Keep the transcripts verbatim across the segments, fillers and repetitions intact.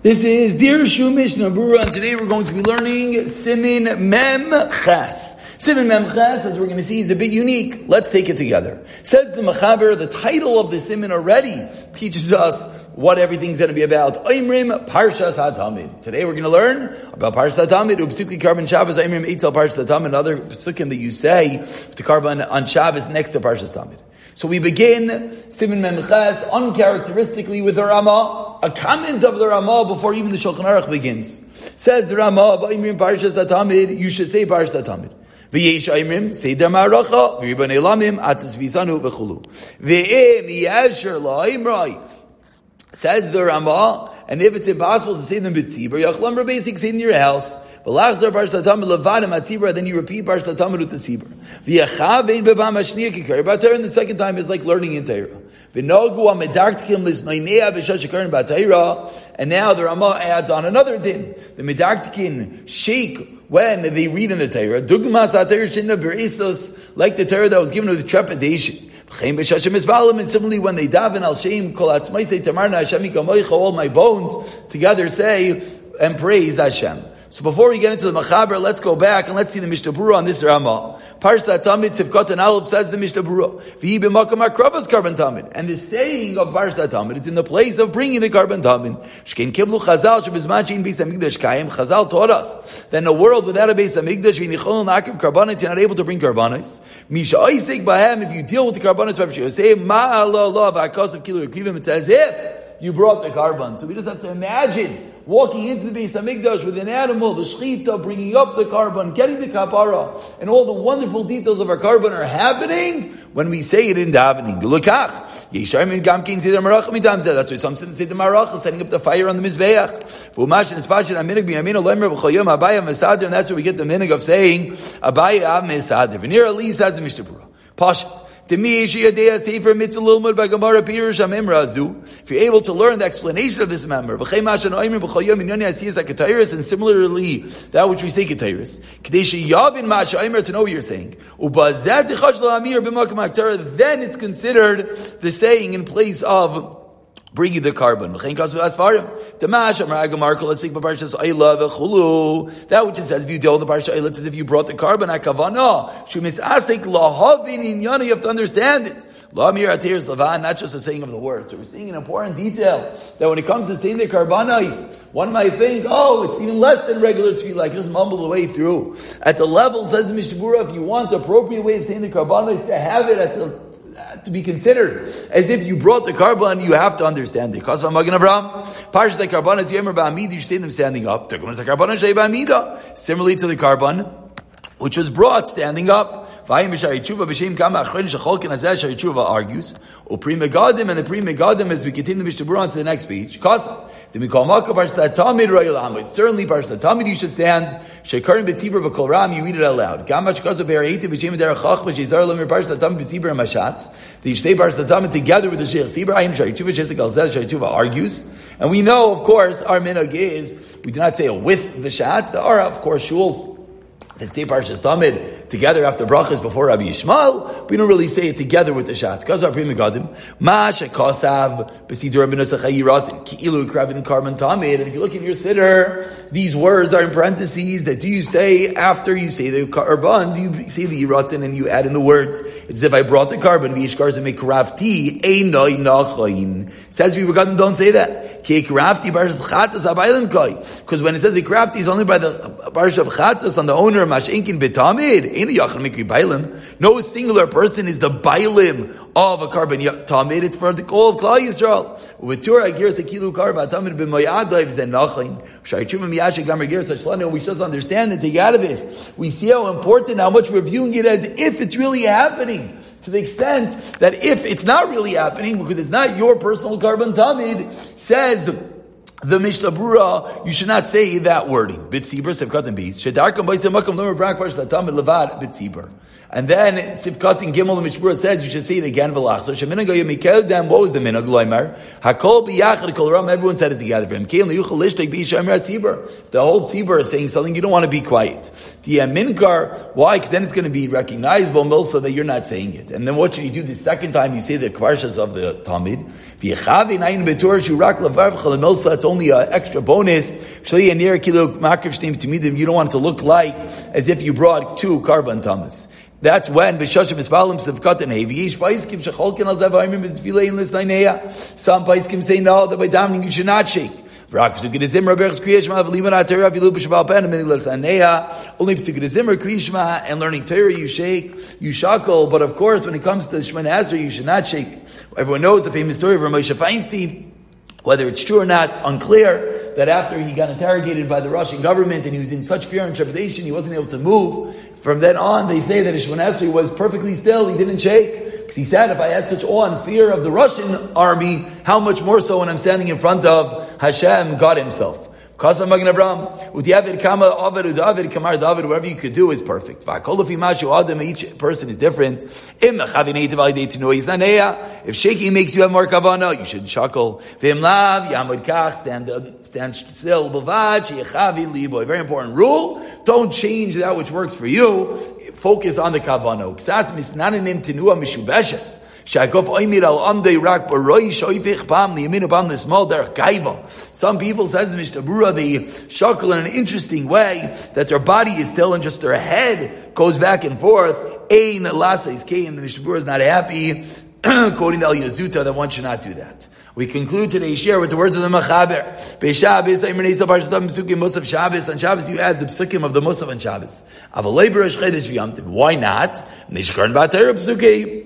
This is Dear Shumish Nabura, and today we're going to be learning Simen Mem Chas. Simen Mem Chas, as we're going to see, is a bit unique. Let's take it together. Says the Machaber, the title of the Simen already teaches us what everything's going to be about. Oimrim Parshas HaTamid. Today we're going to learn about Parshas HaTamid, Upsukli Karban Shabbos, Oimrim Eitzel Parshas HaTamid, and other psukim that you say to Karban on Shabbos next to Parshas HaTamid. So we begin Simen Mem Chas uncharacteristically with the Ramah, a comment of the Ramah before even the Shulchan Aruch begins. Says the Ramah, "Va'imrim Parshas HaTamid," you should say Parshas HaTamid. V'yesh Imrim, say der Ma'aracha, v'ribonei lamim, atus v'isanu v'chulu. V'im yavsher la'imrai, says the Ramah, and if it's impossible to say them b'tzibur, yachlam rabbeisik, say in your house. V'lachzor Parshas HaTamid levadim atzibur, then you repeat Parshas HaTamid with the tzibur. V'yachav ein b'bam hashniya kikar b'atayra, and the second time is like learning in Torah. V'nogu ha'medarktikim lisnoinea v'shashikarin b'atayra, and now the Ramah adds on another din. The medarktikin shake when they read in the Torah. Dugmas HaTorah Shebaalpeh b'reisos, like the Torah that was given with trepidation. And similarly, when they daven al Shem kol atzmai say tamarna Hashem ikamoicha, all my bones together say and praise Hashem. So before we get into the Machaber, let's go back and let's see the Mishnah Berurah on this Ramah. Parshas HaTamid Sivkot and Aleph, says the Mishnah Berurah, V'hi b'makom ha'kravas Karban Tamid. And the saying of Parshas HaTamid is in the place of bringing the Karban Tamid. Shkein kiblu Chazal shebizman she'ein Beis HaMikdash kayim. Chazal taught us that in a world without a Beis HaMikdash, v'nichol na'akiv karbanos, you're not able to bring karbanos. Misha'isik b'hem, if you deal with the karbanos, v'yoseh ma'alala v'akosav kilu rekrivim, it's as if you brought the Karban. So we just have to imagine walking into the Beis HaMikdash with an animal, the Shechita, bringing up the Karban, getting the Kapara, and all the wonderful details of our Karban are happening when we say it in davening. That's why some say the Maracha, setting up the fire on the Mizbeach. And that's where we get the minig of saying, Abaya Mesadir. V'nir Ali, says the Mishnah Berurah. Pashat. If you're able to learn the explanation of this member, and similarly, that which we say Ketairis, to know what you're saying, then it's considered the saying in place of bring you the carbon. That which it says, if you deal with the Parsha, it's as if you brought the carbon. You have to understand it. Not just the saying of the words. So we're seeing an important detail that when it comes to saying the karbanos, one might think, oh, it's even less than regular tefillah. I can just mumble the way through. At the level, says Mishnah Berurah, if you want the appropriate way of saying the karbanos, to have it at the to be considered as if you brought the Karban, you have to understand it. Because of Magen Avraham, Parshas HaKarban, as you remember, Ba'amid, you see them standing up. Similarly to the Karban, which was brought standing up. Argues, and the Pri Megadim, as we continue the Mishnah Berurah on to the next page. Then we call Machaber Parshas HaTamid Ra'il Amud. Certainly, Parshas HaTamid you should stand. Shekarim b'tzibur b'kol ram, you read it out loud. Gamach kazav b'arayitah b'shem derech chach b'shezar lemir Parshas HaTamid b'tzibur and mashatz. That you say Parshas HaTamid together with the Sheikh Tzibur. Ayim Shari Tshuva Shezik Alzad Shari Tshuva argues. And we know, of course, our minhag is we do not say it with the shatz. There are, of course, shuls that say Parshas HaTamid together after brachas before Rabbi Yishmael, we don't really say it together with the shat. Kazav Pri Megadim, Ma Shekasav B'Sidur B'Nosach Hayirat Ki'ilu Krabin Karban Tamid. And if you look in your siddur, these words are in parentheses. That do you say after you say the Karban? Do you say the Yiratin and you add in the words? It's as if I brought the Karban. V'Yishkar Zemei Kravti Einoi Nachain. Says Pri Megadim, don't say that. Ki Kravti Parshas Chatas Abaylim Kai. Because when it says the Kravti is only by the Parshas Chatas on the owner. No singular person is the bailim of a Karban Tamid. It's for the all of Klal Yisrael. We just understand and take out of this. We see how important, how much we're viewing it as if it's really happening. To the extent that if it's not really happening, because it's not your personal Karban Tamid, says the Mishnah Berurah, you should not say that wording. B'tzibur, sevkat and beis. Shedarkam b'yisem makom lomer brak parshas HaTamid levad b'tzibur. And then Sivkat in Gimel the Mishmura says you should see it again. V'lach. So sheminago yemikel dam. What was the minhag? Loimer hakol biyachad kol ram. Everyone said it together for him. Kim liyuchal lishtek b'yishamir atzibur. The whole tzibur is saying something. You don't want to be quiet. Diya minkar. Why? Because then it's going to be recognizable milsa that you're not saying it. And then what should you do the second time you say the kvarshas of the Talmid? V'yechavi nayin betor shurak lavarvchal milsa. It's only an extra bonus. Shli anir kiluk makrav shteim timidim. You don't want it to look like as if you brought two karban tamas. That's when b'shashem ispalim sevkat and heviyish paiskim shacholkin alzev ha'imim b'tzvilei and lisnaineya. Some paiskim say no, that by davening you should not shake. Only and learning Torah you shake, you shackle. But of course, when it comes to Shemoneh Esrei, you should not shake. Everyone knows the famous story of Rabbi Moshe Feinstein. Whether it's true or not, unclear, that after he got interrogated by the Russian government and he was in such fear and trepidation, he wasn't able to move. From then on, they say that Shemoneh Esrei was perfectly still, he didn't shake. Because he said, if I had such awe and fear of the Russian army, how much more so when I'm standing in front of Hashem, God himself. Magen Avraham, whatever you could do is perfect. Each person is different. If shaking makes you have more kavana, you should shackle. Stand, stand still. Very important rule. Don't change that which works for you. Focus on the kavana. Some people, says Mishnah Berurah, they shackle in an interesting way that their body is still and just their head goes back and forth. Ein laseis keim. The Mishnah Berurah is not happy, quoting the Eliezer Zuta, that one should not do that. We conclude today's share with the words of the Machaber. On Shabbos you add the psukim of the Musaf on Shabbos. Why not?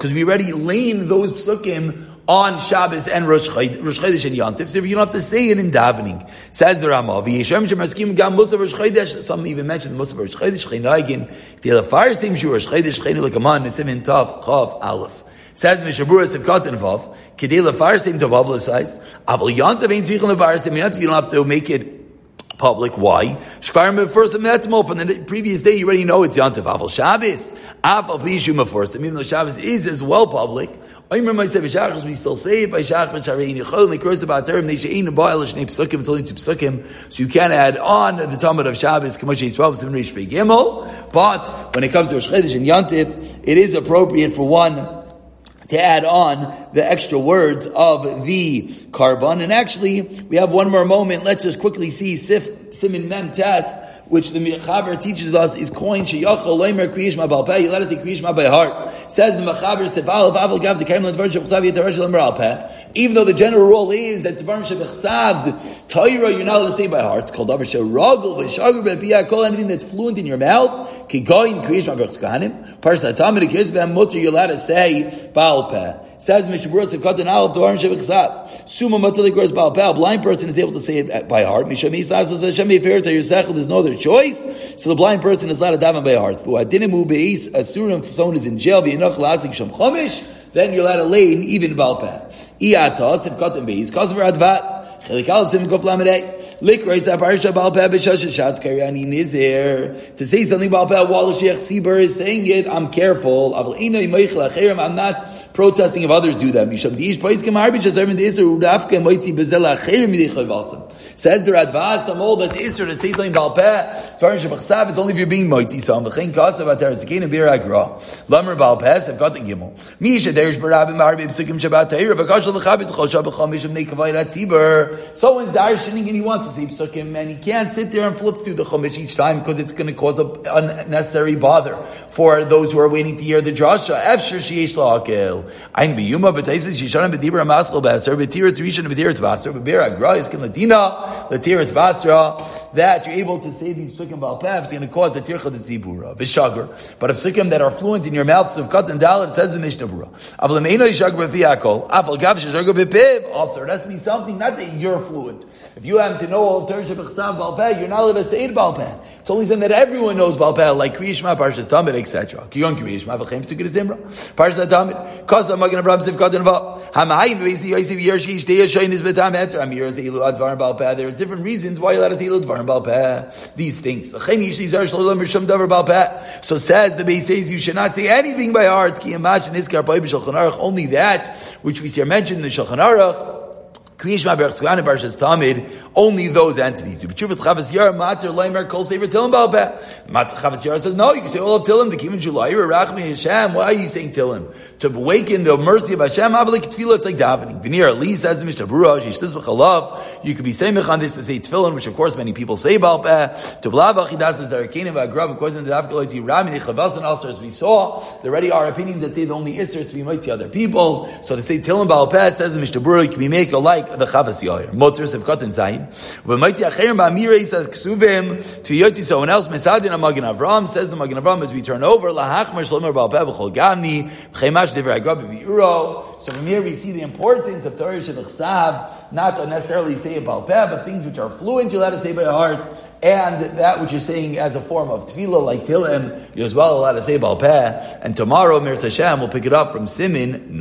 Because we already lane those psukim on Shabbos and Rosh Chodesh and Yontif, so you don't have to say it in davening. Says the Ramah, some even mention the Musaf Rosh Chodesh. Says Mishnah Berurah Sivkat and Vav, Kedei Lefarsim to publicize, Aval Yontif ain't Zichan Lefarsim, you don't have to make it public. Why? First from the previous day, you already know it's Yontif. Aval Shabbos, Aval Bishum first. Even though Shabbos is as well public, we still say it by Shach and Sharein Yechol. They curse about Torah. They she'ein ba'al shnei psukim. It's only two psukim, so you can add on the Talmud of Shabbos. But when it comes to Rosh Chodesh and Yontif, it is appropriate for one to add on the extra words of the Karban. And actually, we have one more moment. Let's just quickly see Sif, Simen Mem Chas, which the Machaber teaches us is coin Sheyachol Loimer Kriyas Shema Baalpeh. You let us say Kriyas Shema by heart. Says the Machaber, Sif Aleph Aval Gav the Karmel Dvar Shebechsav Yitaresh Loimer Alpeh. Even though the general rule is that Dvar Shebechsav Torah you're not allowed to say by heart. It's called Dvar Sheragol V'Shagur B'Piyah. Call anything that's fluent in your mouth. Kigoyin Kriyas Shema B'Chus Kahanim. Parshas HaTamid Kriyas B'Hem Mutter. You're allowed to say Baalpeh. Says Mishnah Berurah Sivkat and Aleph Dvarim Shebechsav. Suma Matzalik Gors Baalpeh. A blind person is able to say it by heart. Mishem Yisrael says Shem Yifer Tayu Sechel. There's no other choice. So the blind person is allowed to daven by heart. For Adinimu Beis Asurim. If someone is in jail, V'yenoch Lasik Shem Chomish, then you're allowed to lay in even Baalpeh. Iatos Sivkat and Beis Kosover Advas. To say something Baalpeh while the Sheikh Sibur is saying it, I'm careful. I'm not protesting if others do that. Says the Radvaz, some old that Isra to say something Baalpeh, Dvarim Shebechsav is only if you're being moitzi. So I'm v'chein kasav atarasekein abir agra. Lamer Baalpeh Sivkat and Gimel. Misha derish barabim harbi b'sukim Shabbat Torah. V'kashal v'chabit chol shabacham mishum nekavayrat Sibur. Someone's darshening and he wants to say psukim and he can't sit there and flip through the chumash each time because it's going to cause an unnecessary bother for those who are waiting to hear the drasha. Efshir sheyesh la'akel. Ein biyuma b'taisis shishana b'dibra maschal b'aser b'tiritz rishon b'tiritz b'aser b'bir agra yiskim latina l'tiritz b'asra that you're able to say these psukim b'alpeh. It's going to cause the tircha d'tzibura v'shagr. But if psukim that are fluent in your mouth sivkat and dalet, says the Mishnah Berurah. Avol meino yishagr b'fiakol. Avol gav shishagr b'piv. Also, it has to be something not that you're fluent. If you happen to know know all Torah Shebaalpeh, you're not allowed to say it Baalpeh. It's only something that everyone knows Baalpeh, like Kriyas Shema, Parshas HaTamid, et cetera. Kiyon Kriyas Shema, v'chem stukid zimra. Parshas HaTamid. Kosa Magen Avraham zivkot enva. Hamayim v'yisi yoyisi v'yershi yishtei yashoyin is betam eter. Am yirah ze'ilu advar Baalpeh. There are different reasons why you're allowed to ze'ilu advar Baalpeh. These things. V'chem yishli zar shalom rishom davar Baalpeh. So says the Beis says you should not say anything by heart. Ki imagine iskar po'ib Shulchan Aruch. Only that which we see are mentioned in the Shulchan Aruch. Only those entities. But Chavas Mater Leimer Kol Sefer Tilim Baalpeh. Matzah Chavas Yara says no. You can say all of Tilim. The Kivan Julai Rachmi Hashem. Why are you saying Tilim? To awaken the mercy of Hashem. Havalik Tefillah. It's like davening. V'nir at least as the Mishnah Berurah. Yishlis v'chalav. You could be saying on this to say Tefillin, which of course many people say Baalpeh. To blav achidas as darkein v'agrav. Of course in the Davkaloitzi Ramini Chavas and Asr, as we saw, there already are opinions that say the only Isser is to be might see other people. So to say Tilim Baalpeh says the Mishnah Berurah, you can be make a like the Chavas Yoyer, Motor Sivkot and Zayin. But mighty Acherim Ba'amir says Ksuvim to Yotzi. Someone else Mesadin Magen Avraham says the Magen Avraham as we turn over LaHachmer Shlomer Baalpeh B'Chol Gamni B'Chemash Devar Agrav B'Uro. So from here we see the importance of Torah Shebechsav, not to necessarily say Baalpeh, but things which are fluent you're allowed to say by heart, and that which you're saying as a form of Tefillah like Tilim, you're as well allowed to say Baalpeh. And tomorrow Mir Hashem will pick it up from Simen.